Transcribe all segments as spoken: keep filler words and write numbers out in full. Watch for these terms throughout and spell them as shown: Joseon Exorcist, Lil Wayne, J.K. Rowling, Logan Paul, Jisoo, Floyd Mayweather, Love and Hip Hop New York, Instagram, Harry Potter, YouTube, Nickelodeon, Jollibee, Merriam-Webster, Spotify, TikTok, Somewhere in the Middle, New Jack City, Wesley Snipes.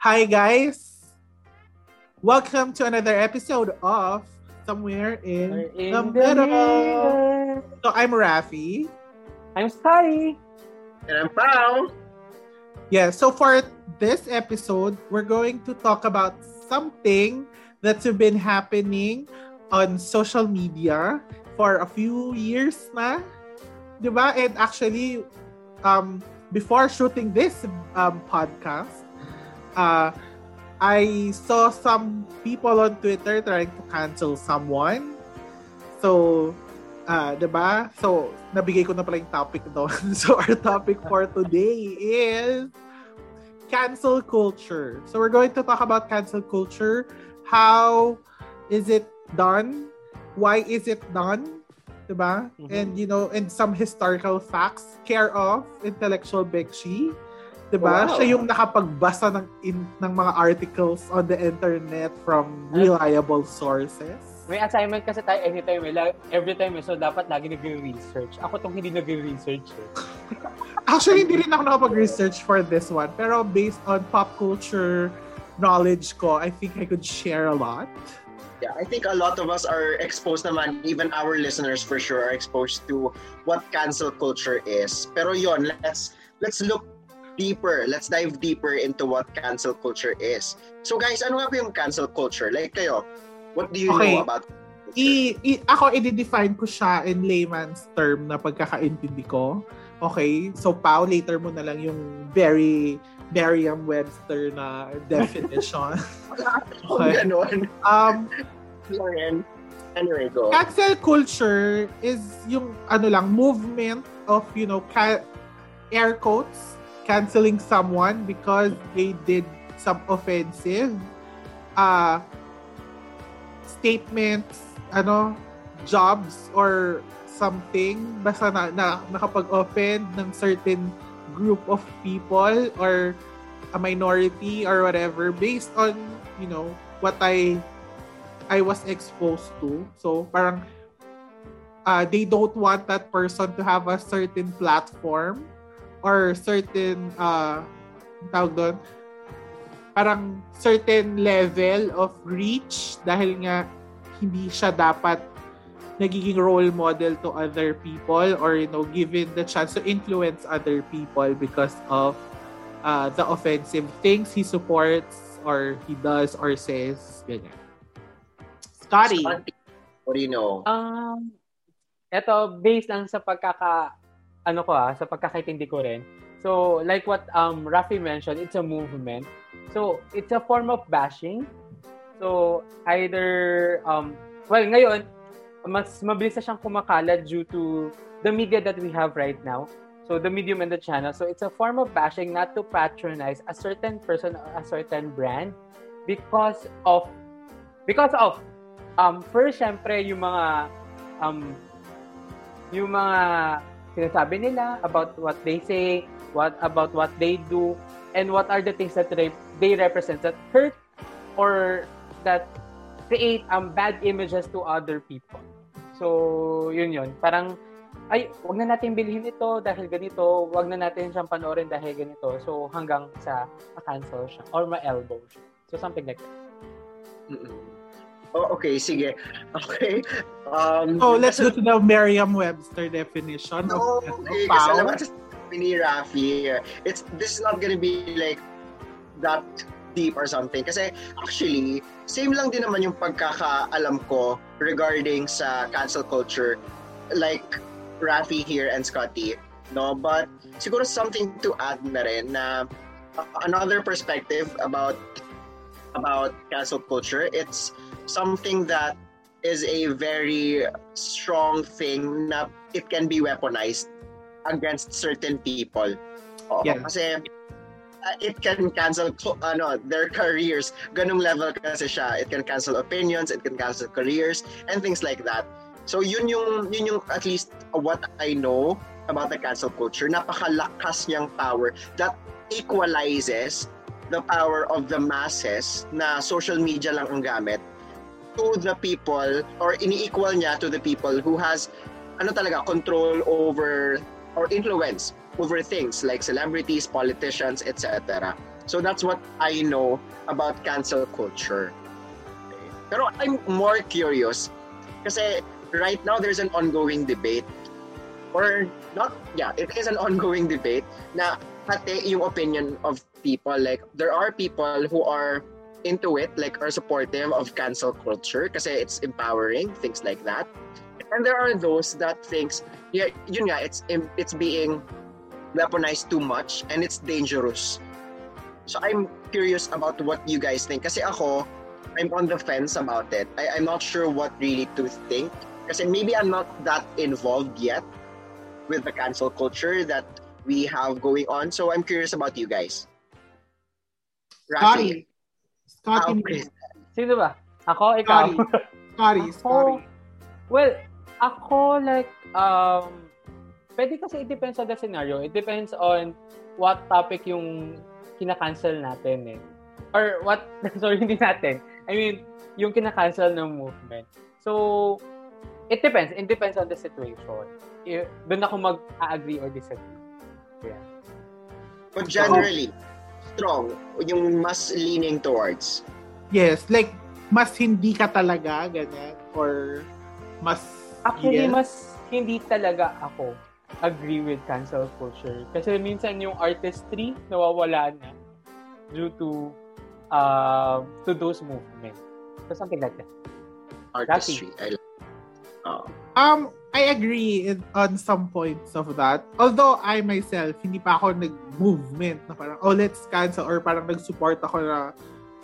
Hi guys! Welcome to another episode of Somewhere in, in the Middle. Middle. So I'm Rafi. I'm Sky. And I'm Pao. Yeah, so for this episode, we're going to talk about something that's been happening on social media for a few years na. Diba? And actually, um, before shooting this um, podcast, Uh, I saw some people on Twitter trying to cancel someone. So, uh, diba? So, nabigay ko na pala yung topic doon. So, our topic for today is cancel culture. So, we're going to talk about cancel culture. How is it done? Why is it done? Diba? Mm-hmm. And, you know, and some historical facts. Care of intellectual Bekshi. Diba? Wow. Siya yung nakapagbasa ng, in, ng mga articles on the internet from reliable sources. May assignment kasi tayo anytime. Every time. So, dapat lagi nag-research. Ako tong hindi nag-research. Eh. Actually, hindi rin ako nakapag-research for this one. Pero based on pop culture knowledge ko, I think I could share a lot. Yeah, I think a lot of us are exposed naman, even our listeners for sure, are exposed to what cancel culture is. Pero yon, let's let's look deeper. Let's dive deeper into what cancel culture is. So guys, ano nga po yung cancel culture? Like kayo, what do you okay. know about culture? I, I, ako, i-define ko siya in layman's term na pagkakaintindi ko. Okay? So, Pao, later mo na lang yung very Merriam-Webster na definition. Okay. Um, anyway, go. Cancel culture is yung ano lang, movement of, you know, ca- air quotes, canceling someone because they did some offensive uh, statements, ano, jobs or something, basta na, na nakapag-offend ng certain group of people or a minority or whatever based on, you know, what I I was exposed to. So parang uh, they don't want that person to have a certain platform or certain uh tawag doon, parang certain level of reach dahil nga hindi siya dapat nagiging role model to other people or, you know, given the chance to influence other people because of uh, the offensive things he supports or he does or says. Ganyan. Scotty, Scotty, what do you know? Um, eto, based lang sa pagkaka ano ko ah, sa pagkakaintindi ko rin. So, like what um Rafi mentioned, it's a movement. So, it's a form of bashing. So, either, um well, ngayon, mas mabilis na siyang kumakalat due to the media that we have right now. So, the medium and the channel. So, it's a form of bashing not to patronize a certain person or a certain brand because of, because of, um first, syempre, yung mga, um yung mga, sinasabi nila about what they say, what about what they do, and what are the things that they, they represent that hurt or that create um bad images to other people. So, yun yun. Parang, ay, wag na natin bilhin ito dahil ganito, wag na natin siyang panoorin dahil ganito. So, hanggang sa ma-cancel siya or ma-elbow siya. So, something like that. Mm-mm. Oh, okay, sige. Okay. Um, oh, let's go to the Merriam-Webster definition. No, of, okay, of kasi alam mo, sabi ni Rafi, it's, this is not gonna be like that deep or something. Kasi actually, same lang din naman yung pagkakaalam ko regarding sa cancel culture like Rafi here and Scotty. No, but siguro something to add na rin na uh, another perspective about about cancel culture, it's something that is a very strong thing na it can be weaponized against certain people. Oo, yeah. Kasi uh, it can cancel ano, their careers. Ganung level kasi siya. It can cancel opinions, it can cancel careers, and things like that. So yun yung, yun yung at least what I know about the cancel culture. Napakalakas niyang power that equalizes the power of the masses na social media lang ang gamit to the people or ini-equal niya to the people who has ano talaga control over or influence over things like celebrities, politicians, et cetera. So that's what I know about cancel culture. Okay. Pero I'm more curious kasi right now there's an ongoing debate or not, yeah, it is an ongoing debate na pati yung opinion of people. Like, there are people who are into it, like, are supportive of cancel culture kasi it's empowering, things like that. And there are those that thinks, yeah, yun nga, it's, it's being weaponized too much and it's dangerous. So I'm curious about what you guys think. Kasi ako, I'm on the fence about it. I, I'm not sure what really to think. Kasi maybe I'm not that involved yet with the cancel culture that we have going on. So I'm curious about you guys. Scotty. Scotty. Ah, sino ba? Ako, ikaw? Scotty. Scotty. Well, ako like, um, pwede kasi it depends on the scenario. It depends on what topic yung kinakancel natin eh. Or what, sorry, hindi natin. I mean, yung kinakancel ng movement. So, it depends. It depends on the situation. Doon ako mag-agree or disagree. Yeah. But generally, strong, yung mas leaning towards. Yes, like, mas hindi ka talaga, ganyan, or mas... Actually, yes. Mas hindi talaga ako agree with cancel culture. Kasi minsan yung artistry nawawala na due to uh, to those movements. So, something like that. Artistry, I like. Oh. Um, I agree in, on some points of that. Although I myself, hindi pa ako nag-movement na parang, oh, let's cancel, or parang nag-support ako na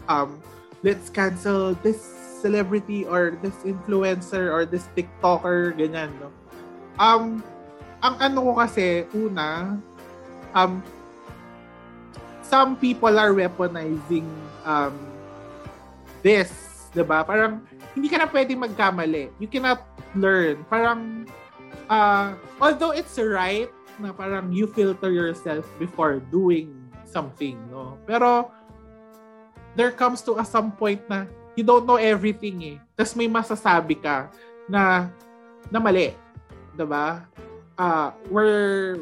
um, let's cancel this celebrity or this influencer or this TikToker, ganyan, no? Um, ang ano ko kasi, una, um, some people are weaponizing um, this, diba? Parang, hindi ka na pwedeng magkamali. You cannot learn. Parang, uh, although it's right na parang you filter yourself before doing something, no? Pero, there comes to a some point na you don't know everything, eh. Tapos may masasabi ka na, na mali. Diba? Uh, we're,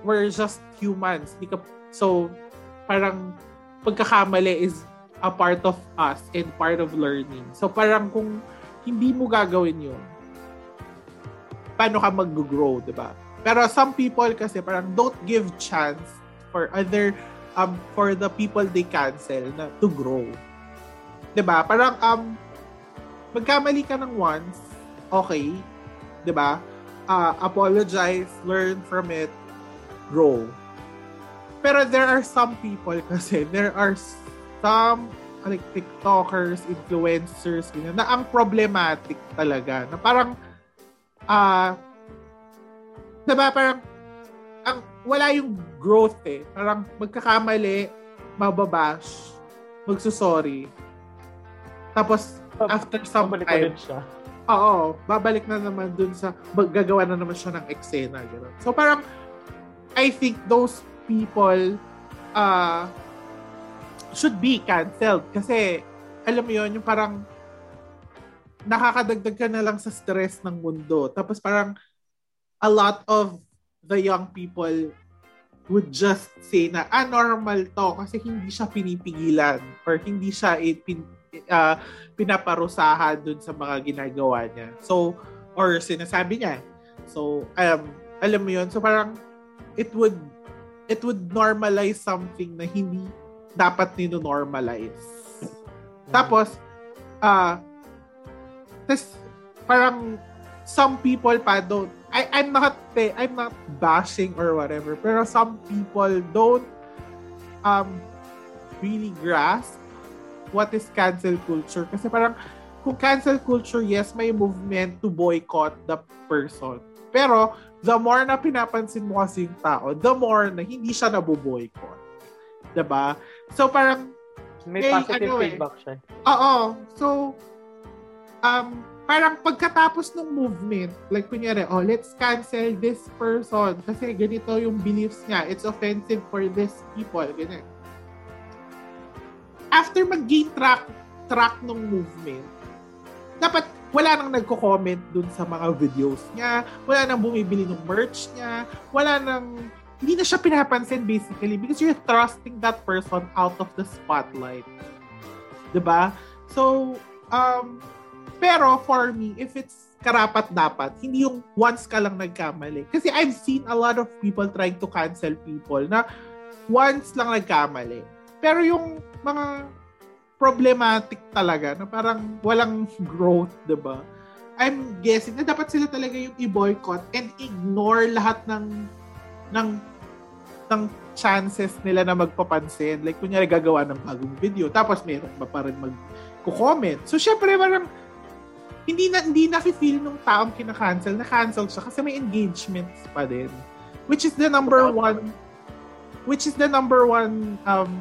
we're just humans. Di ka, so, parang, pagkakamali is a part of us and part of learning. So parang kung hindi mo gagawin yun, paano ka mag-grow, diba? Pero some people kasi parang don't give chance for other, um, for the people they cancel na to grow. Diba? Parang, um, magkamali ka ng once, okay, diba? Uh, apologize, learn from it, grow. Pero there are some people kasi, there are some like TikTokers, influencers, ganyan, na ang problematic talaga. Na parang, ah, uh, diba, parang, ang, wala yung growth eh. Parang magkakamali, mababash, magsusorry. Tapos, after some babalik time, siya. Oo, babalik na naman dun sa, gagawa na naman siya ng eksena. Ganyan. So parang, I think those people, ah, uh, should be cancelled kasi alam mo yun, yung parang nakakadagdag ka na lang sa stress ng mundo. Tapos parang a lot of the young people would just say na ah, normal to kasi hindi siya pinipigilan or hindi siya ipin, uh, pinaparusahan dun sa mga ginagawa niya. So, or sinasabi niya. So, um, alam mo yun. So parang it would it would normalize something na hindi dapat nino-normalize. Tapos, uh, tas, parang, some people pa don't, I, I'm not, I'm not bashing or whatever, pero some people don't um, really grasp what is cancel culture. Kasi parang, kung cancel culture, yes, may movement to boycott the person. Pero, the more na pinapansin mo kasi yung tao, the more na hindi siya naboboycott. Diba? So, parang... May eh, positive ano, feedback siya. Oo. So, um, parang pagkatapos ng movement, like kunyari, oh, let's cancel this person kasi ganito yung beliefs niya. It's offensive for these people. Ganyan. After mag-gain track, track ng movement, dapat wala nang nagko-comment dun sa mga videos niya, wala nang bumibili ng merch niya, wala nang hindi na siya pinapansin basically because you're thrusting that person out of the spotlight. Diba? So, um, pero for me, if it's karapat-dapat, hindi yung once ka lang nagkamali. Kasi I've seen a lot of people trying to cancel people na once lang nagkamali. Pero yung mga problematic talaga na parang walang growth, diba? I'm guessing na dapat sila talaga yung i-boycott and ignore lahat ng ng ng chances nila na magpapansin. Like, kunyari gagawa ng bagong video tapos meron ba pa rin mag-comment. So, syempre, parang hindi na hindi na feel nung taong kinakancel na cancel siya kasi may engagements pa din, which is the number one which is the number one um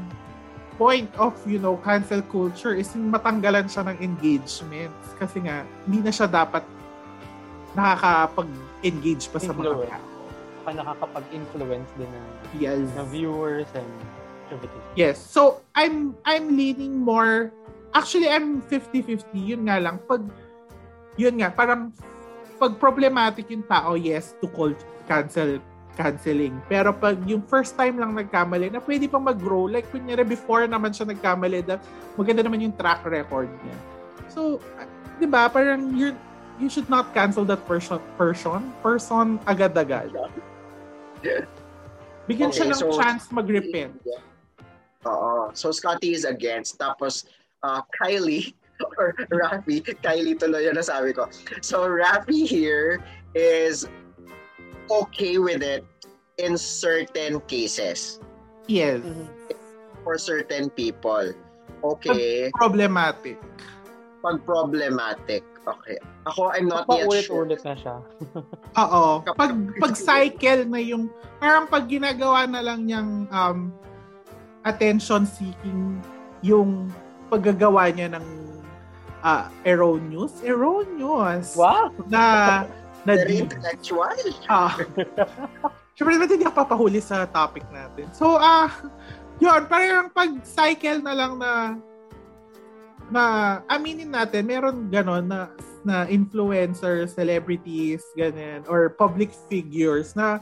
point of, you know, cancel culture is yung matanggalan siya ng engagements kasi nga hindi na siya dapat nakakapag-engage pa sa mga tao, pa nakakapag-influence din ng yes. na viewers and everything. Yes. So I'm I'm leaning more, actually I'm fifty-fifty, yun nga lang pag yun nga, parang pag problematic yung tao, yes, to call cancel canceling. Pero pag yung first time lang nagkamali, na pwede pang mag-grow. Like, kunyari, before naman siya nagkamali, na maganda naman yung track record niya. So, di ba, parang you're, you should not cancel that person, person, person agad-agad. Bigyan okay, siya ng so, chance mag-repent. Yeah. Oo. So, Scotty is against. Tapos, uh, Kylie, or Rafi, Kylie tuloy yung nasabi ko. So Rafi here is okay with it in certain cases. Yes. For certain people. Okay. Pag problematic. Pag problematic. Okay. Ako, I'm not pag yet ulit, sure. Pag ulit na siya. Oo. Pag, pag cycle na yung, parang pag ginagawa na lang niyang um, attention seeking yung paggagawa niya ng ah, erroneous? Erroneous. Wow. Na, na very intellectual. Ah. Siyempre, naman hindi ako papahuli sa topic natin. So, ah, uh, yun, parang pag-cycle na lang na, na, aminin natin, meron gano'n na, na influencers, celebrities, ganyan, or public figures na,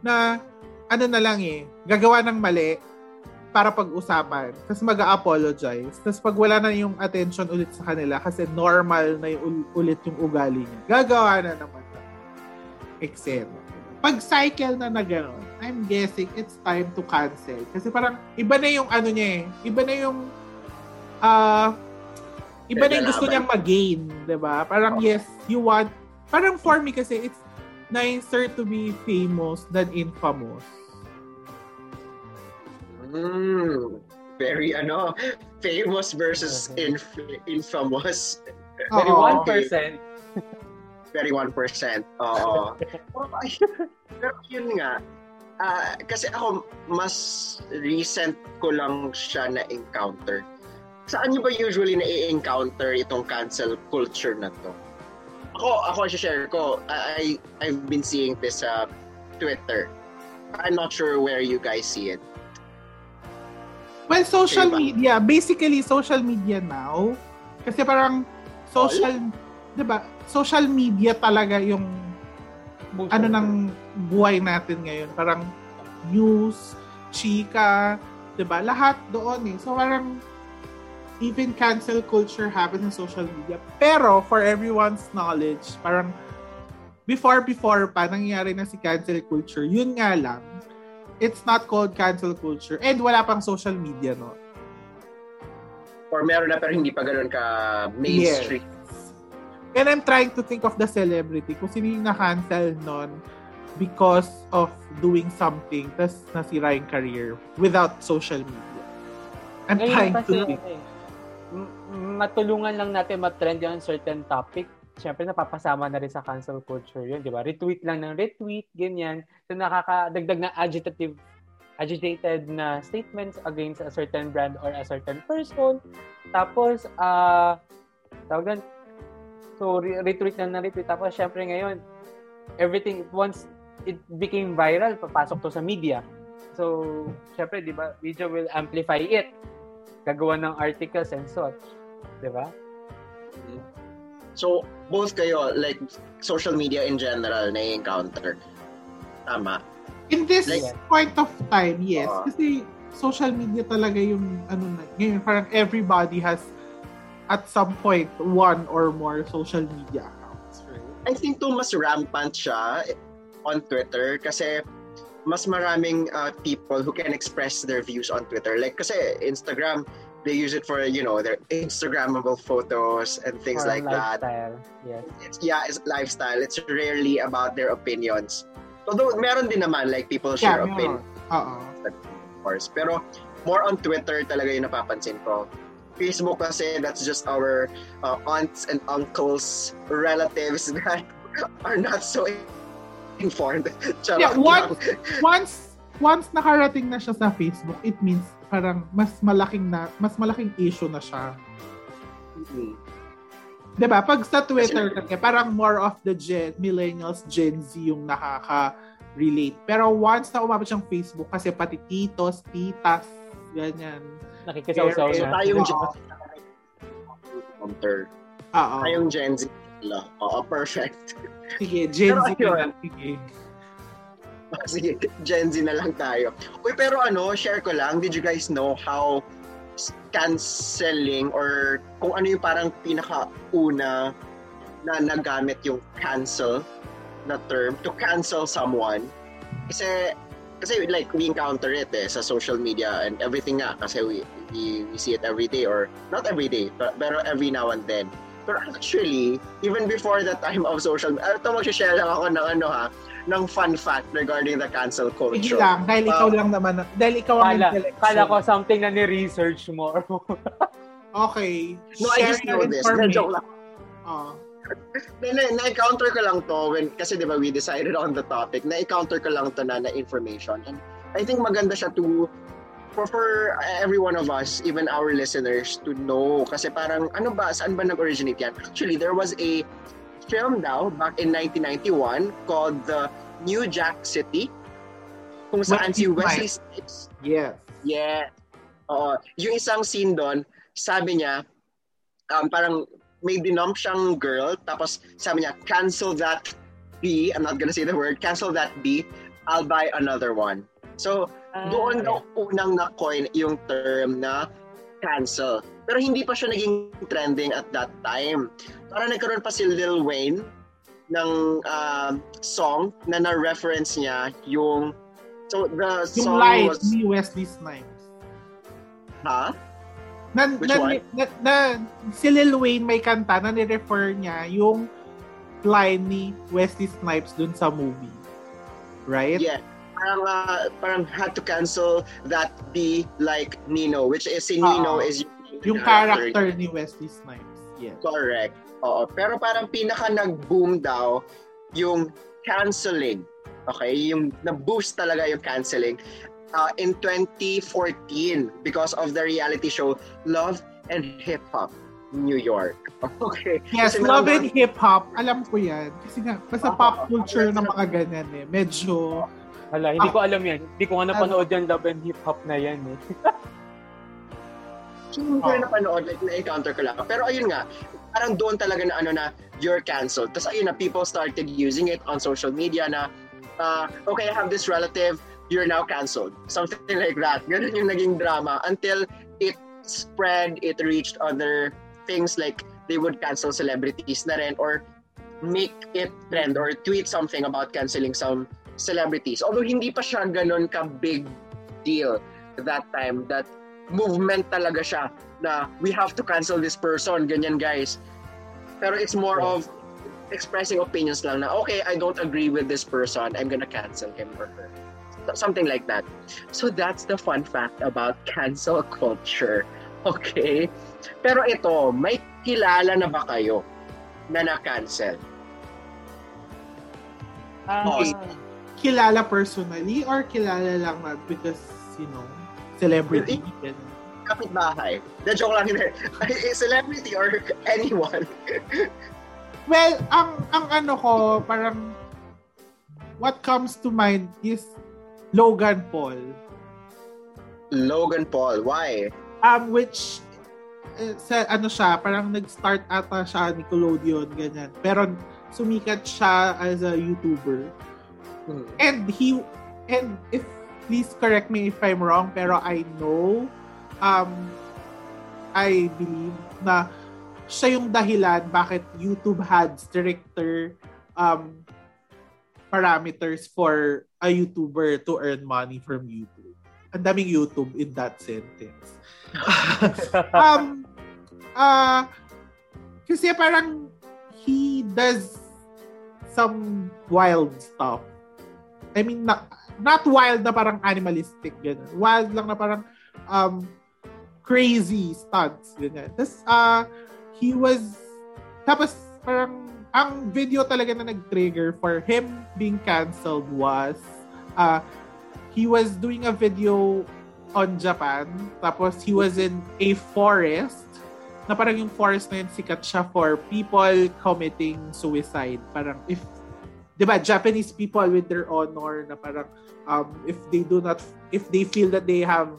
na, ano na lang eh, gagawa ng mali, para pag-usapan. Tapos mag-a-apologize. Tapos pag wala na yung attention ulit sa kanila kasi normal na yung ulit yung ugali niya. Gagawa na naman. Except, pag-cycle na na gano'n, I'm guessing it's time to cancel. Kasi parang iba na yung ano niya eh. Iba na yung uh, iba na yung gusto niyang mag-gain. Diba? Parang yes, you want parang for me kasi it's nicer to be famous than infamous. Mm, very ano, famous versus inf- infamous. Very one percent. Very one percent. Oo. Pero yun nga, uh, kasi ako mas recent ko lang siya na encounter. Saan niyo ba usually na-encounter itong cancel culture na to? Ako, ako ang share ko. I, I I've been seeing this sa uh, Twitter. I'm not sure where you guys see it. Well, social media, basically social media now. Kasi parang social, di ba? Social media talaga yung ano ng buhay natin ngayon. Parang news, chika, di ba? Lahat doon eh. So parang even cancel culture happens in social media. Pero for everyone's knowledge, parang before, before pa nangyari na si cancel culture, yun nga lang. It's not called cancel culture. And wala pang social media, no? Or meron na pero hindi pa ganun ka mainstream. Yes. And I'm trying to think of the celebrity. Kung sino yung na-cancel nun because of doing something tas nasira yung career without social media. I'm ngayon trying to think. Eh, matulungan lang natin matrend yung certain topic. Siyempre, napapasama na rin sa cancel culture yun, di ba? Retweet lang ng retweet, ganyan. So, nakakadagdag ng agitative, agitated na statements against a certain brand or a certain person. Tapos, ah, uh, tawag lang, so, retweet lang ng retweet. Tapos, siyempre, ngayon, everything, once it became viral, papasok to sa media. So, siyempre, di ba, video will amplify it. Gagawa ng articles and such, di ba? Mm-hmm. So, both kayo, like, social media in general na encounter. Tama. In this like, point of time, yes. Uh, Kasi social media talaga yung ano na. Ngayon, parang everybody has at some point one or more social media accounts, right? I think to mas rampant siya on Twitter kasi mas maraming uh, people who can express their views on Twitter. Like kasi Instagram, they use it for, you know, their Instagrammable photos and things for like lifestyle. That. Yes. It's, yeah, it's lifestyle. It's rarely about their opinions. Although meron din naman like people share yeah, opinions. Uh-oh. Of course. Pero more on Twitter talaga yung napapansin ko. Facebook kasi that's just our uh, aunts and uncles, relatives that are not so informed. Yeah, once, once once nakarating na siya sa Facebook, it means parang mas malaking na mas malaking issue na siya. Mm-hmm. 'Di ba? Pag sa Twitter kasi parang more of the gen, millennials, Gen Z yung nakaka-relate. Pero once na umabot siyang Facebook kasi pati titos, titas, ganyan. Nakikisaw-saw na. Tayong Gen Z. Oo. Tayong Gen Z. Oo, perfect. Sige, Gen Z. Sige. Sige, Gen Z na lang tayo. Uy, pero ano, share ko lang, did you guys know how canceling or kung ano yung parang pinakauna na nagamit yung cancel na term to cancel someone? Kasi Kasi like we encounter it eh, sa social media and everything nga kasi we, we we see it every day or not every day but pero every now and then. Pero actually even before the time of social media, ito mag-share lang ako ng ano ha, ng fun fact regarding the cancel culture. Hindi lang, dahil uh, ikaw lang naman, dahil ikaw ang nag-select. Kala ko something na ni-research mo. Okay. No, share I just know this. Joke lang. Ah. Uh. Na-encounter ko lang to when, kasi diba we decided on the topic, na-encounter ko lang to na, na information and I think maganda siya to for, for every one of us, even our listeners, to know kasi parang ano ba, saan ba nag-originate yan? Actually, there was a film daw back in nineteen ninety-one called the New Jack City kung saan si Wesley Snipes. Yes. Yeah. Oo. Yung isang scene doon, sabi niya um, parang may dinump siyang girl, tapos sabi niya, cancel that B, I'm not gonna say the word, cancel that B, I'll buy another one. So, uh, doon daw yeah. unang na-coin yung term na cancel. Pero hindi pa siya naging trending at that time. Para nagkaroon pa si Lil Wayne ng uh, song na na-reference niya yung... So, the yung song life was... ni Wesley Snipes. Ha? Huh? Na, which na, one? Na, na, si Lil Wayne may kanta na ni-refer niya yung line ni Wesley Snipes dun sa movie. Right? Yeah. Parang, uh, parang had to cancel that be like Nino, which is si uh, Nino is yung, yung character, character ni Wesley Snipes. Yeah. Correct. Oo. Pero parang pinaka nag-boom daw yung canceling. Okay? Yung na-boost talaga yung canceling. Uh, in twenty fourteen because of the reality show Love and Hip Hop New York. Okay. Yes, kasi Love and Hip Hop. Alam ko yan. Kasi nga, basta oh, pop culture ng mga ganyan eh. Medyo... Hala, hindi ah, ko alam yan. Hindi ko nga napanood yan Love and Hip Hop na yan eh. Hindi ko na napanood. Like, na-encounter ko lang. Pero ayun nga, parang doon talaga na ano na, you're canceled. Tapos ayun na, people started using it on social media na, uh, okay, I have this relative, you're now cancelled. Something like that. Ganun yung naging drama until it spread, it reached other things like they would cancel celebrities na rin or make it trend or tweet something about cancelling some celebrities. Although hindi pa siya ganun ka big deal that time. That movement talaga siya na we have to cancel this person. Ganyan guys. Pero it's more of expressing opinions lang na okay, I don't agree with this person. I'm gonna cancel him or her. Something like that. So that's the fun fact about cancel culture. Okay? Pero ito, may kilala na ba kayo na na-cancel? Uh, okay. Kilala personally or kilala lang na because, you know, celebrity? Kapitbahay. The joke lang yun. Celebrity or anyone? Well, ang ang ano ko, parang what comes to mind is Logan Paul. Logan Paul, why? Um, which, uh, sa, ano siya, parang nag-start ata siya, Nickelodeon, ganyan. Pero sumikat siya as a YouTuber. Hmm. And he, and if please correct me if I'm wrong, pero I know, um, I believe na siya yung dahilan bakit YouTube had stricter um, parameters for a YouTuber to earn money from YouTube. Ang daming YouTube in that sentence. um, uh, kasi parang he does some wild stuff. I mean, not, not wild na parang animalistic, ganun. Wild lang na parang um, crazy stunts, ganun. Tapos, uh, he was, tapos parang, ang video talaga na nag-trigger for him being canceled was, uh, he was doing a video on Japan, tapos he was in a forest, na parang yung forest na yun sikat siya for people committing suicide. Parang if, di ba, Japanese people with their honor, na parang, um, if they do not, if they feel that they have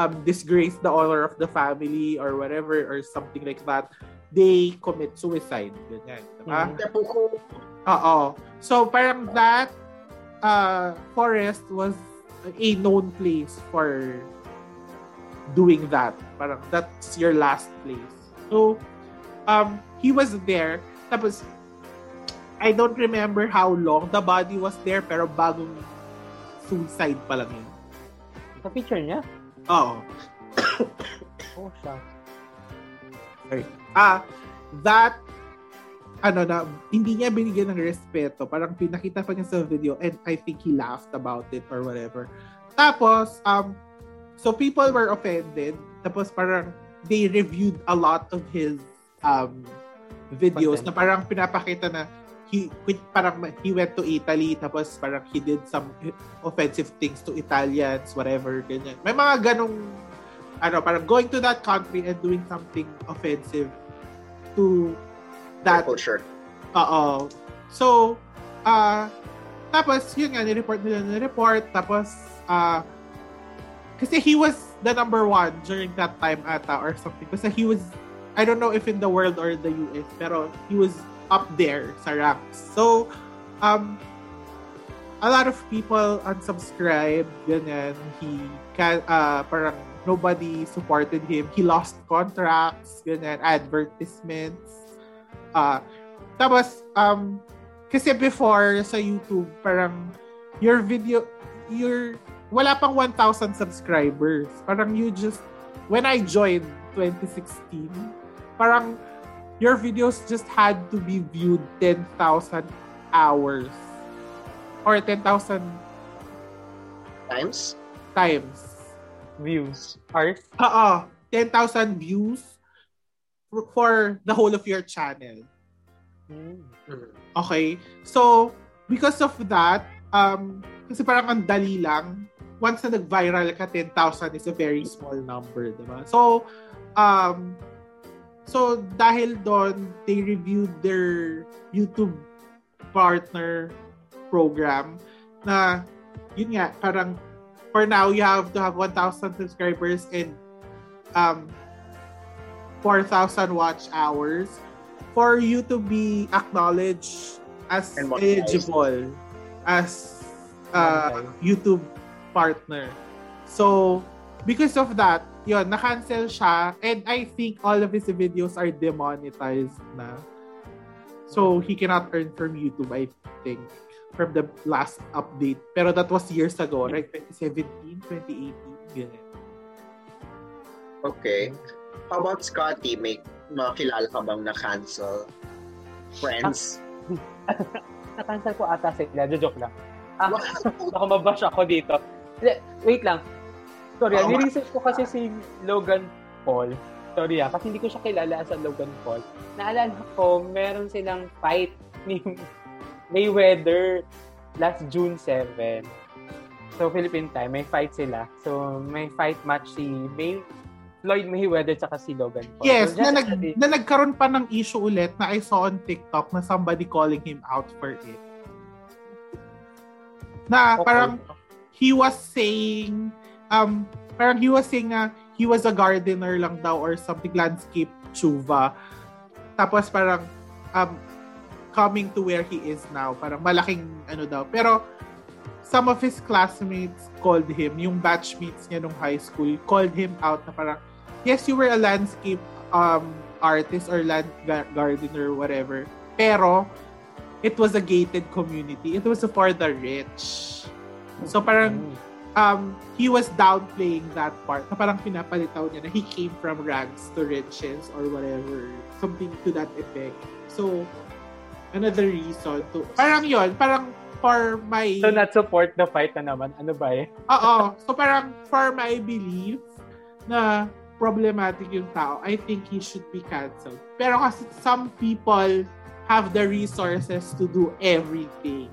um, disgraced the honor of the family or whatever, or something like that, they commit suicide. Ganyan, diba? Oo. So, parang that uh, forest was a known place for doing that. Parang that's your last place. So, um, he was there. Tapos, I don't remember how long the body was there, pero bagong suicide pa lang yun. Sa picture niya? Oo. Oh, siya. Sorry. Ah, that, ano na, hindi niya binigyan ng respeto. Parang pinakita pa niya sa video and I think he laughed about it or whatever. Tapos, um, so people were offended. Tapos parang they reviewed a lot of his um, videos. Content. Na parang pinapakita na he, parang he went to Italy tapos parang he did some offensive things to Italians, whatever, ganyan. May mga ganong ano, parang going to that country and doing something offensive to that culture. Uh-oh. So, uh, tapos, yun nga, nireport nila nireport, tapos, uh, kasi he was the number one during that time ata or something. Kasi he was, I don't know if in the world or the U S, pero he was up there sa ranks. So, um, a lot of people unsubscribed, ganyan, he, can, uh, parang, nobody supported him. He lost contracts, ganyan, advertisements. Uh, tapos, um, kasi before sa YouTube, parang your video, your, wala pang one thousand subscribers. Parang you just, when I joined twenty sixteen, parang your videos just had to be viewed ten thousand hours. Or ten thousand times? Times. Views. Hours? Oo. ten thousand views for the whole of your channel. Okay. So, because of that, um, kasi parang ang dali lang, once na nag-viral ka, ten thousand is a very small number, diba? So, um, so, dahil doon, they reviewed their YouTube partner program na, yun nga, parang for now, you have to have one thousand subscribers and um, four thousand watch hours for you to be acknowledged as eligible as uh, YouTube partner. So, because of that, yun, na-cancel siya and I think all of his videos are demonetized na. So, he cannot earn from YouTube, I think. From the last update. Pero that was years ago, right? twenty seventeen, twenty eighteen, ganyan. Okay. How about Scotty? May makilala ka bang na-cancel? Friends? Na-cancel ko ata sila. Joke lang. Ah, nakumabash ako dito. Wait lang. Sorry, oh, niresearch ko kasi si Logan Paul. Sorry ah, kasi hindi ko siya kilala sa Logan Paul. Naalala ko, meron silang fight ni Mayweather last June seventh. So, Philippine time, may fight sila. So, may fight match si May, Floyd Mayweather tsaka si Logan Paul. Yes, so, na, nag, na nagkaroon pa ng issue ulit na I saw on TikTok na somebody calling him out for it. Na okay. Parang he was saying, um, parang he was saying na he was a gardener lang daw or something, landscape chuva. Tapos parang, um, coming to where he is now. Parang malaking ano daw. Pero some of his classmates called him, yung batchmates niya nung high school, called him out na parang, yes, you were a landscape um, artist or land gar- gardener or whatever, pero it was a gated community. It was for the rich. So parang um, he was downplaying that part na parang pinapalitaw niya na he came from rags to riches or whatever. Something to that effect. So, another reason to... Parang yon, parang for my... So, not support the fight na naman. Ano ba eh? Oo. So, parang for my belief na problematic yung tao, I think he should be canceled. Pero kasi some people have the resources to do everything.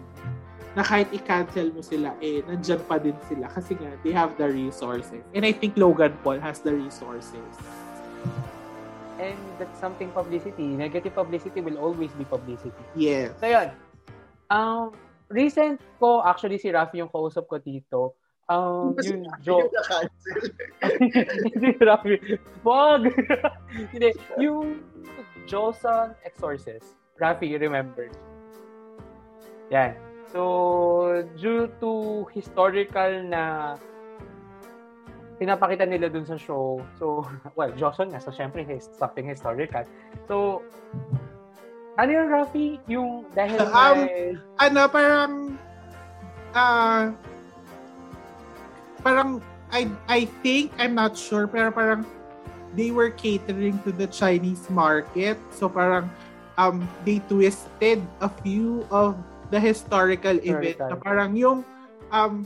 Na kahit i-cancel mo sila, eh, nandyan pa din sila. Kasi nga, they have the resources. And I think Logan Paul has the resources. And that's something publicity. Negative publicity will always be publicity. Yes. So, yun. Um, recent ko, actually, si Rafi yung kausap ko dito. Um, yung joke. Si Rafi. Wag! Hindi. Yung Joseon Exorcist. Rafi, remember. Yan. So, due to historical na pinapakita nila dun sa show. So, well, Joseon nga. So, syempre, his, something historical. So, ano yung Rafi? Yung dahil um, may... Ano, parang... Uh, parang, I I think, I'm not sure, pero parang they were catering to the Chinese market. So, parang um they twisted a few of the historical, historical. event. Na parang yung... um.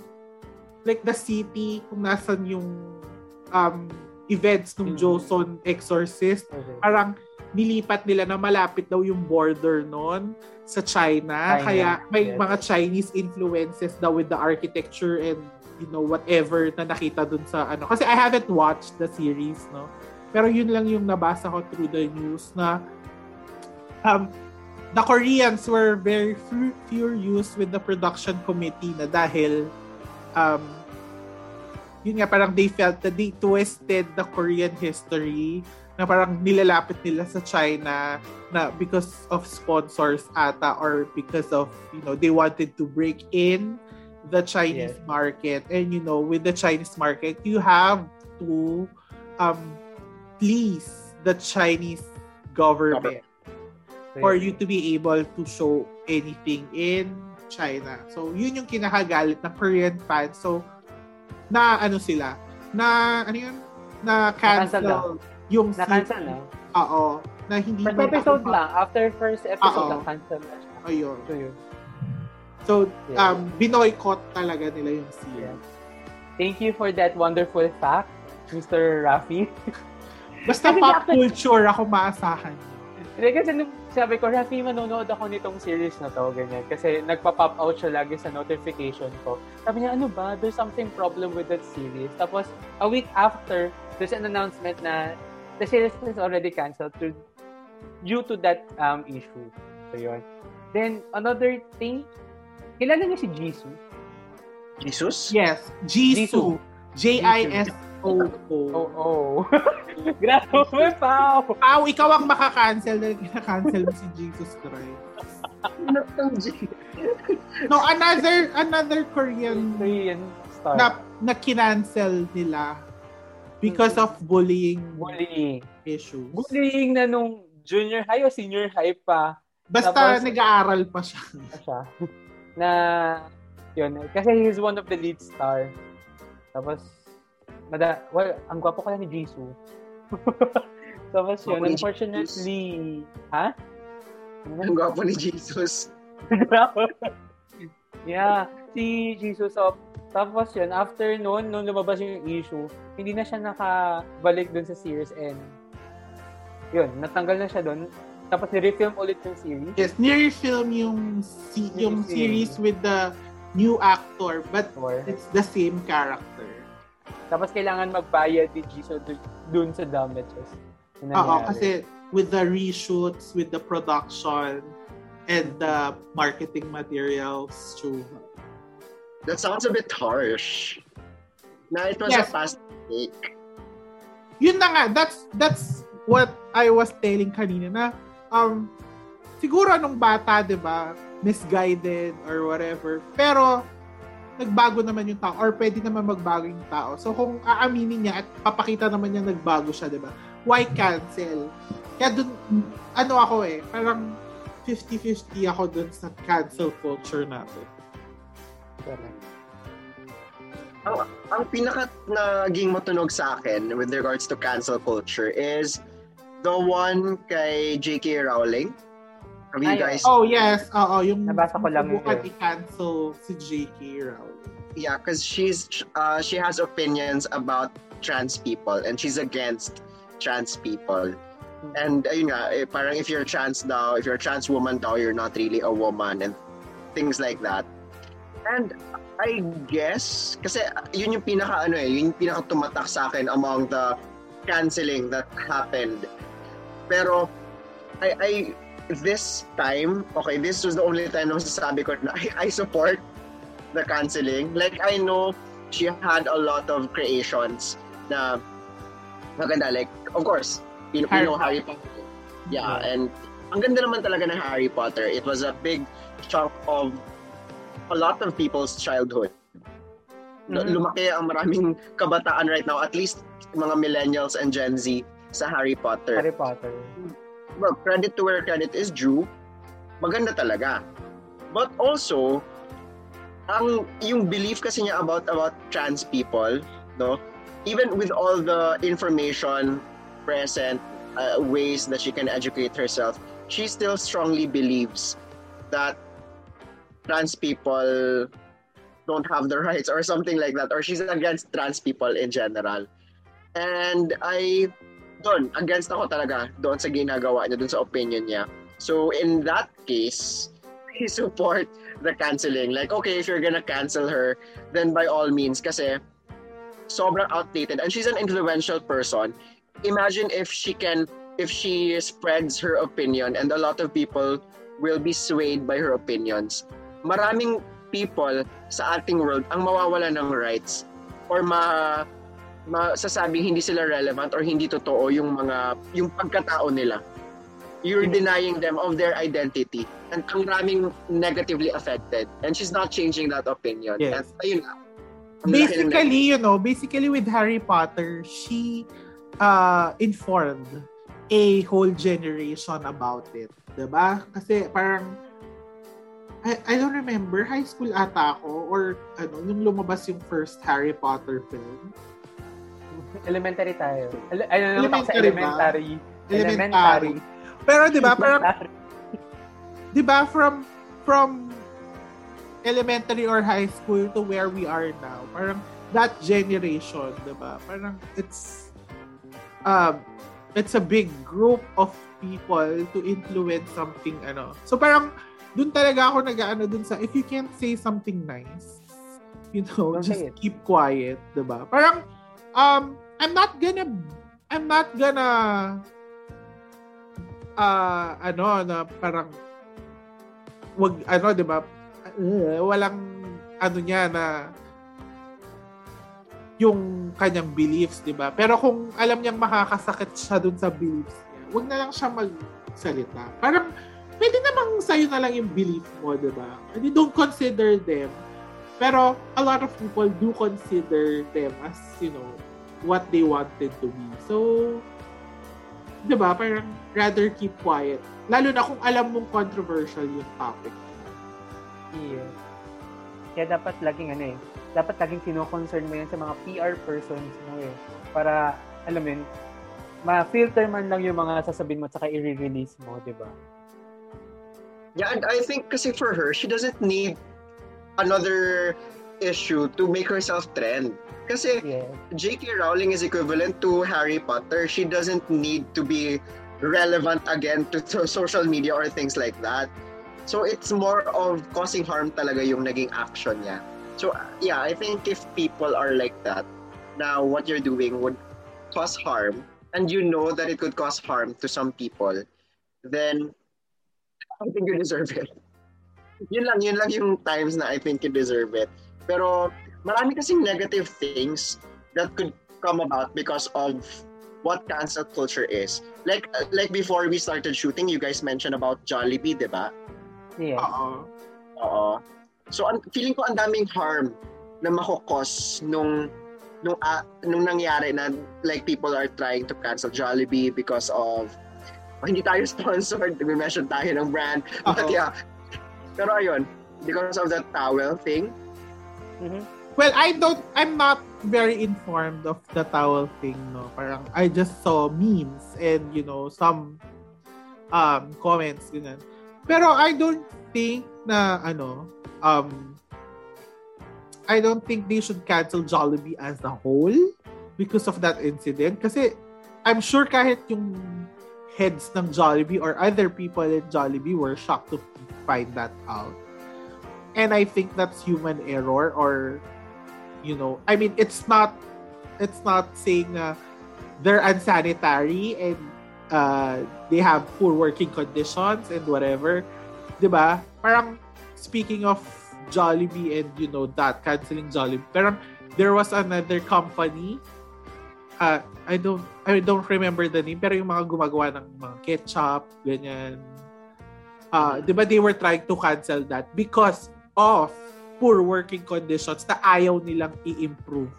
Like the city, kung nasan yung um, events ng Joseon Exorcist, okay. Parang nilipat nila na malapit daw yung border nun sa China. China. Kaya may yes. mga Chinese influences daw with the architecture and you know whatever na nakita dun sa ano. Kasi I haven't watched the series, no? Pero yun lang yung nabasa ko through the news na um, the Koreans were very f- furious with the production committee na dahil Um, yun nga, parang they felt that they twisted the Korean history na parang nilalapit nila sa China na because of sponsors ata or because of, you know, they wanted to break in the Chinese yeah. market. And, you know, with the Chinese market, you have to um, please the Chinese government yeah. for you to be able to show anything in China. So, yun yung kinakagalit na Korean fans. So, na ano sila? Na, ano yun? Na cancel yung season. Na cancel na? Oo. Na hindi first episode lang. After first episode lang, cancel na siya. Ayun. So, yun. So, um, binoycott talaga nila yung season. Thank you for that wonderful fact, Mister Rafi. Basta pop culture ako maasahan. Kasi sabi ko, Rafi, manonood ako nitong series na to, ganyan. Kasi nagpa-pop out siya lagi sa notification ko. Sabi niya, ano ba? There's something problem with that series. Tapos, a week after, there's an announcement na the series is already canceled to, due to that um, issue. So, yun. Then, another thing, kilala niyo si Jisoo? Jesus? Yes. Jisoo. J I S O Oh, oh. Oh, oh. Grabe, Pao. Pao, ikaw ang makakancel dahil kinakancel mo si Jesus Christ. No, another another Korean Korean star na, na kinancel nila because of bullying bullying issues. Bullying na nung junior high o senior high pa. Basta tapos, nag-aaral pa siya. siya. Na, yun. Kasi he's one of the lead star. Tapos, Mada, well, ang gwapo kaya ni Jisoo. Tapos yun, unfortunately... Ha? Ang gwapo ni Jesus. Yeah, si Jesus. So, tapos yun, after noon, nung lumabas yung issue, hindi na siya nakabalik dun sa series and yun, natanggal na siya dun. Tapos nirefilm ulit yung series. Yes, nirefilm yung, si- yung series with the new actor but it's the same character. Tapos kailangan magbayad ni Jisoo dun sa damages. Oo, kasi with the reshoots, with the production, and the marketing materials too. That sounds a bit harsh. Na it was yes. a past mistake. Yun na nga, that's, that's what I was telling kanina na um, siguro nung bata, di ba, misguided or whatever. Pero nagbago naman yung tao or pwede naman magbago yung tao. So kung aaminin niya at papakita naman niya nagbago siya, di ba? Why cancel? Kaya dun, ano ako eh, parang fifty-fifty ako dun sa cancel culture natin. Ang, ang pinaka naging matunog sa akin with regards to cancel culture is the one kay J K. Rowling. Have you guys... Oh, yes. Oo, yung nabasa ko lang yun. I-cancel si J K. Rowling. Yeah, because she's uh, she has opinions about trans people and she's against trans people. And ayun nga, eh, parang if you're trans daw, if you're a trans woman daw, you're not really a woman and things like that. And I guess, kasi yun yung pinaka ano eh, yun yung pinaka tumatak sa akin among the canceling that happened. Pero, I... I this time, okay, this was the only time na masasabi ko na I, I support the canceling. Like, I know she had a lot of creations na maganda. Like, of course, you know, Harry Potter. Yeah, and ang ganda naman talaga ng Harry Potter. It was a big chunk of a lot of people's childhood. Mm-hmm. Lumaki ang maraming kabataan right now, at least mga millennials and Gen Z sa Harry Potter. Harry Potter. Well, credit to where credit is due, maganda talaga. But also, ang yung belief kasi niya about about trans people, no? Even with all the information present, uh, ways that she can educate herself, she still strongly believes that trans people don't have their rights or something like that, or she's against trans people in general. And I... doon, against ako talaga doon sa ginagawa niya, doon sa opinion niya. So, in that case, I support the canceling. Like, okay, if you're gonna cancel her, then by all means, kasi sobrang outdated. And she's an influential person. Imagine if she can, if she spreads her opinion and a lot of people will be swayed by her opinions. Maraming people sa ating world ang mawawala ng rights or ma... masasabing hindi sila relevant or hindi totoo yung mga yung pagkatao nila. You're denying them of their identity and ang raming negatively affected and she's not changing that opinion. Yes. And, ayun na. Basically, you know, basically with Harry Potter, she uh, informed a whole generation about it. Diba? Kasi parang I, I don't remember, high school ata ako or ano, yung lumabas yung first Harry Potter film. Elementary tayo. Ele- ano naman sa elementary? Elementary. Elementary. Pero di ba parang di ba from from elementary or high school to where we are now, parang that generation, di ba? Parang it's um it's a big group of people to influence something ano. So parang dun talaga ako nag-aano dun sa if you can't say something nice, you know, don't just keep quiet, di ba? Parang Um, I'm not gonna, I'm not gonna, uh, ano, na parang, wag, ano, di ba, uh, walang, ano niya na, yung kanyang beliefs, di ba? Pero kung alam niyang makakasakit siya dun sa beliefs niya, wag na lang siya magsalita. Parang, pwede namang sa'yo na lang yung belief mo, di ba? And you don't consider them. Pero a lot of people do consider them as, you know, what they wanted to be. So, di ba? Parang rather keep quiet. Lalo na kung alam mong controversial yung topic. Yeah. Kaya dapat laging ano eh, dapat laging sino-concern mo yan sa mga P R persons mo eh. Para, alam yun, ma-filter man lang yung mga sasabihin mo at saka i-release mo, di ba? Yeah, and I think kasi for her, she doesn't need another issue to make herself trend. Kasi yeah. J K. Rowling is equivalent to Harry Potter. She doesn't need to be relevant again to, to social media or things like that. So it's more of causing harm talaga yung naging action niya. So yeah, I think if people are like that, now what you're doing would cause harm and you know that it could cause harm to some people, then I think you deserve it. Yun lang, yun lang yung times na I think you deserve it. Pero marami kasing negative things that could come about because of what cancel culture is. Like like before we started shooting, you guys mentioned about Jollibee, di ba? Yeah. Oo. Oo. So an, feeling ko ang daming harm na mako-cause nung nung uh, nung nangyari na like people are trying to cancel Jollibee because of oh, hindi tayo sponsored, nag-mention tayo ng brand. Uh-oh. But yeah. Pero ayun, because of that towel thing. Mm-hmm. Well, I don't I'm not very informed of the towel thing, no. Parang I just saw memes and you know some um comments ganun. Pero I don't think na ano um I don't think they should cancel Jollibee as a whole because of that incident kasi I'm sure kahit yung heads ng Jollibee or other people at Jollibee were shocked to find that out. And I think that's human error or you know, I mean, it's not, it's not saying uh, they're unsanitary and uh, they have poor working conditions and whatever, diba? Parang speaking of Jollibee and you know that canceling Jollibee, parang there was another company. Uh, I don't, I don't remember the name. Pero yung mga gumagawa ng mga ketchup, ganyan. Uh, diba they were trying to cancel that because of poor working conditions na ayaw nilang i-improve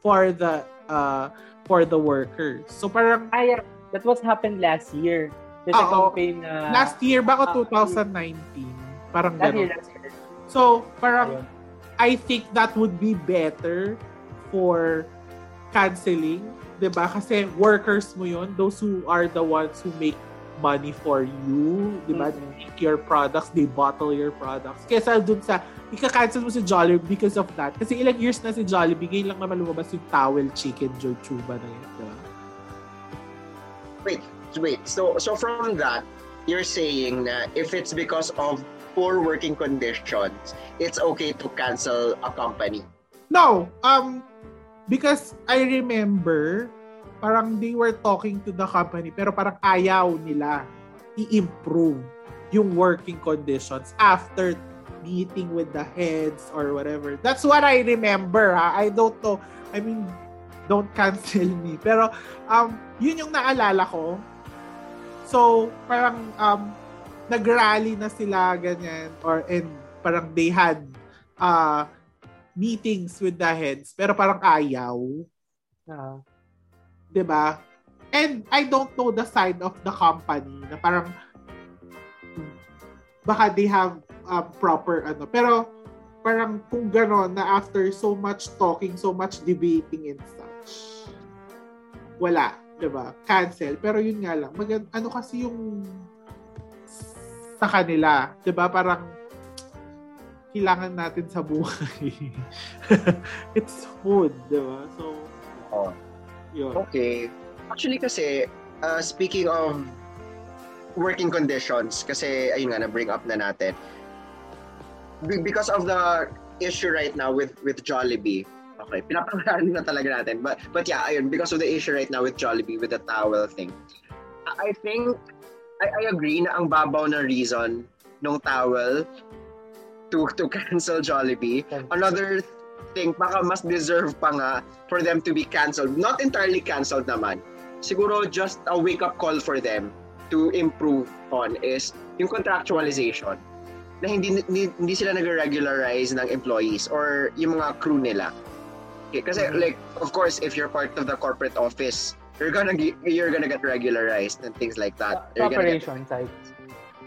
for the uh, for the workers. So parang... Ayaw. That was happened last year. There's a campaign na... Uh, last year, baka uh, twenty nineteen. Parang that year, last year. So parang ayaw. I think that would be better for canceling. Diba? Kasi workers mo yun, those who are the ones who make money for you, diba? Mm-hmm. They make your products, they bottle your products. Kesa dun sa, ika-cancel mo si Jollibee because of that. Kasi ilang years na si Jollibee, ngayon lang naman lumabas yung towel chicken jochuba na yun, diba? Wait, wait. So, so from that, you're saying na if it's because of poor working conditions, it's okay to cancel a company? No, um, because I remember parang they were talking to the company pero parang ayaw nila i-improve yung working conditions after meeting with the heads or whatever. That's what I remember, ha? I don't know. I mean, don't cancel me. Pero, um, yun yung naalala ko. So, parang um, nag-rally na sila, ganyan. Or, and parang they had uh, meetings with the heads pero parang ayaw. Uh-huh. Diba? And I don't know the side of the company na parang baka they have uh, proper ano. Pero parang kung gano'n na after so much talking, so much debating and such, wala. Diba? Cancel. Pero yun nga lang. Mag- ano kasi yung sa kanila. Diba? Parang kailangan natin sa buhay. It's food. Diba? So, oh. Yun. Okay. Actually kasi, uh, speaking of working conditions, kasi ayun nga, na-bring up na natin. B- because of the issue right now with, with Jollibee, okay, pinapangalan na talaga natin. But, but yeah, ayun, because of the issue right now with Jollibee, with the towel thing, I think, I, I agree na ang babaw na reason ng towel to, to cancel Jollibee. Another th- think baka mas deserve pa nga for them to be cancelled. Not entirely cancelled naman. Siguro just a wake-up call for them to improve on is yung contractualization. Na hindi, hindi sila nag-regularize ng employees or yung mga crew nila. Okay, kasi like, of course, if you're part of the corporate office, you're gonna, you're gonna get regularized and things like that. You're operation type.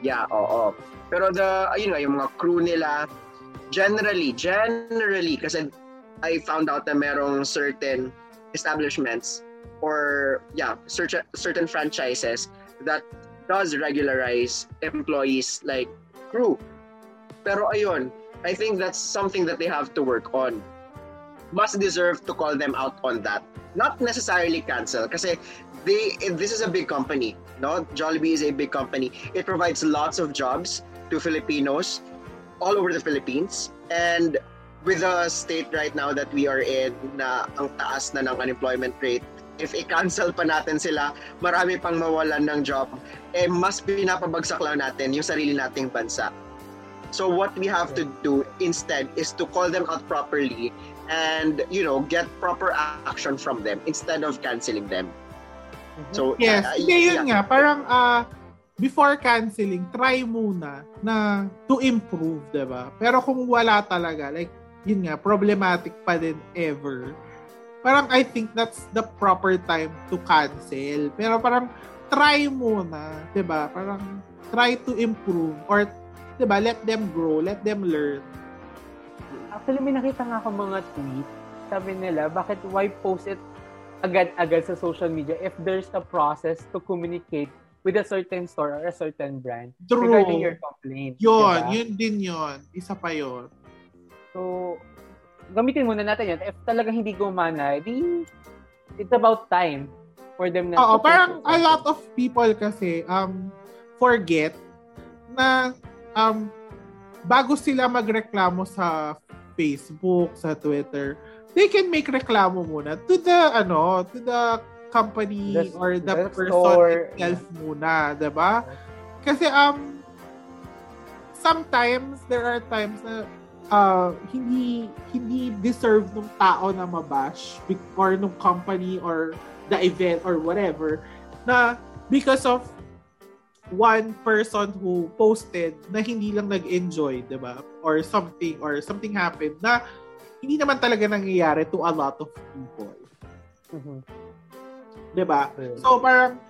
Yeah, oo. Pero the, ayun nga, yung mga crew nila, Generally, generally, kasi I found out na merong certain establishments or yeah, certain certain franchises that does regularize employees like crew. Pero ayun, I think that's something that they have to work on. Must deserve to call them out on that. Not necessarily cancel, kasi they this is a big company. No, Jollibee is a big company. It provides lots of jobs to Filipinos all over the Philippines, and with the state right now that we are in na ang taas na ng unemployment rate, if i-cancel pa natin sila, marami pang mawalan ng job, eh mas pinapabagsak lang natin yung sarili nating bansa. So what we have to do instead is to call them out properly and, you know, get proper action from them instead of canceling them. So, yes, uh, yeah, yun yeah. nga, parang uh, before canceling, try muna na to improve, diba? Pero kung wala talaga, like, yun nga, problematic pa din ever. Parang I think that's the proper time to cancel. Pero parang try muna, diba? Parang try to improve or, diba, let them grow, let them learn. Actually, may nakita nga ako mga tweet. Sabi nila, bakit why post it agad-agad sa social media if there's a process to communicate with a certain store or a certain brand True. regarding your complaint. Yun, diba? Yun din yun. Isa pa yun. So, gamitin muna natin yun. If talaga hindi gumana, di, it's about time for them na... Oo, parang a lot of people kasi um forget na um bago sila magreklamo sa Facebook, sa Twitter, they can make reklamo muna to the, ano, to the company the, or the, the person store. itself yeah. muna, diba? Kasi, um, sometimes, there are times na uh, hindi hindi deserve ng tao na mabash or ng company or the event or whatever na because of one person who posted na hindi lang nag-enjoy, diba? Or something, or something happened na hindi naman talaga nangyayari to a lot of people. Mm-hmm. Diba? So, parang,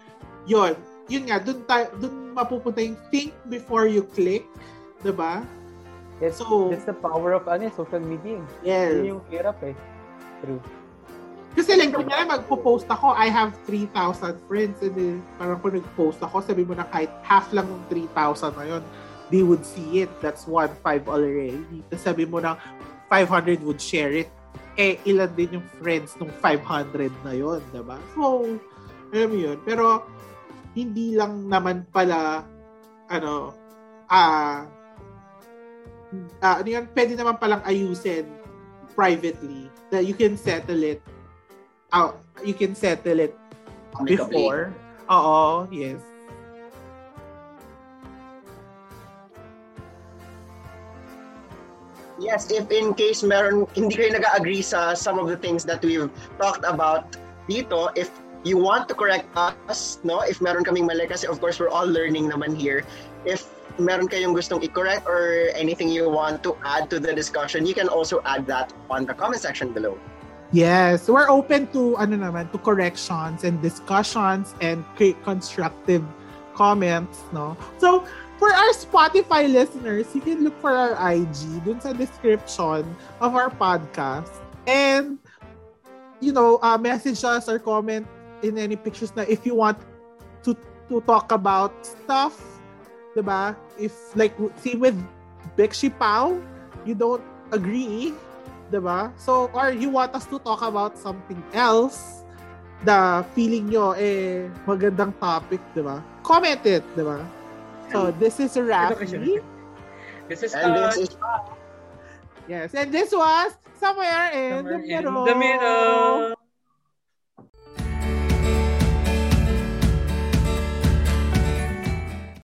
yun. Yun nga, dun, ta- dun mapupunta yung think before you click. Diba? Yes, so, that's the power of ano, social media. Yes. Yun yung hirap eh. True. Kasi lang, kung nga magpo-post ako, I have three thousand friends. And then, parang kung nag-post ako, sabi mo na kahit half lang ng three thousand na yun, they would see it. That's one, five already. Tapos sabi mo na five hundred would share it. Eh, ilan din yung friends nung five hundred na yun, diba? So, alam mo yun. Pero, hindi lang naman pala, ano, ah, uh, ano yun, pwede naman palang ayusin privately that you can settle it out. You can settle it before. Oo, yes. Yes, if in case meron, hindi kayo nag-agree sa some of the things that we've talked about dito, if you want to correct us, no, if meron kaming mali, kasi of course we're all learning naman here. If meron kayong gustong i-correct or anything you want to add to the discussion, you can also add that on the comment section below. Yes, we're open to, ano naman, to corrections and discussions and constructive comments, no? So, for our Spotify listeners, you can look for our I G dun sa description of our podcast. And, you know, uh, message us or comment in any pictures na if you want to to talk about stuff. Diba? If, like, see with Bexi Pao, you don't agree. Diba? So, or you want us to talk about something else na feeling nyo, eh, magandang topic, diba? Comment it, diba? So, this is Rafi. This is and this is Yes, and this was Somewhere in, Somewhere the, middle. in the Middle.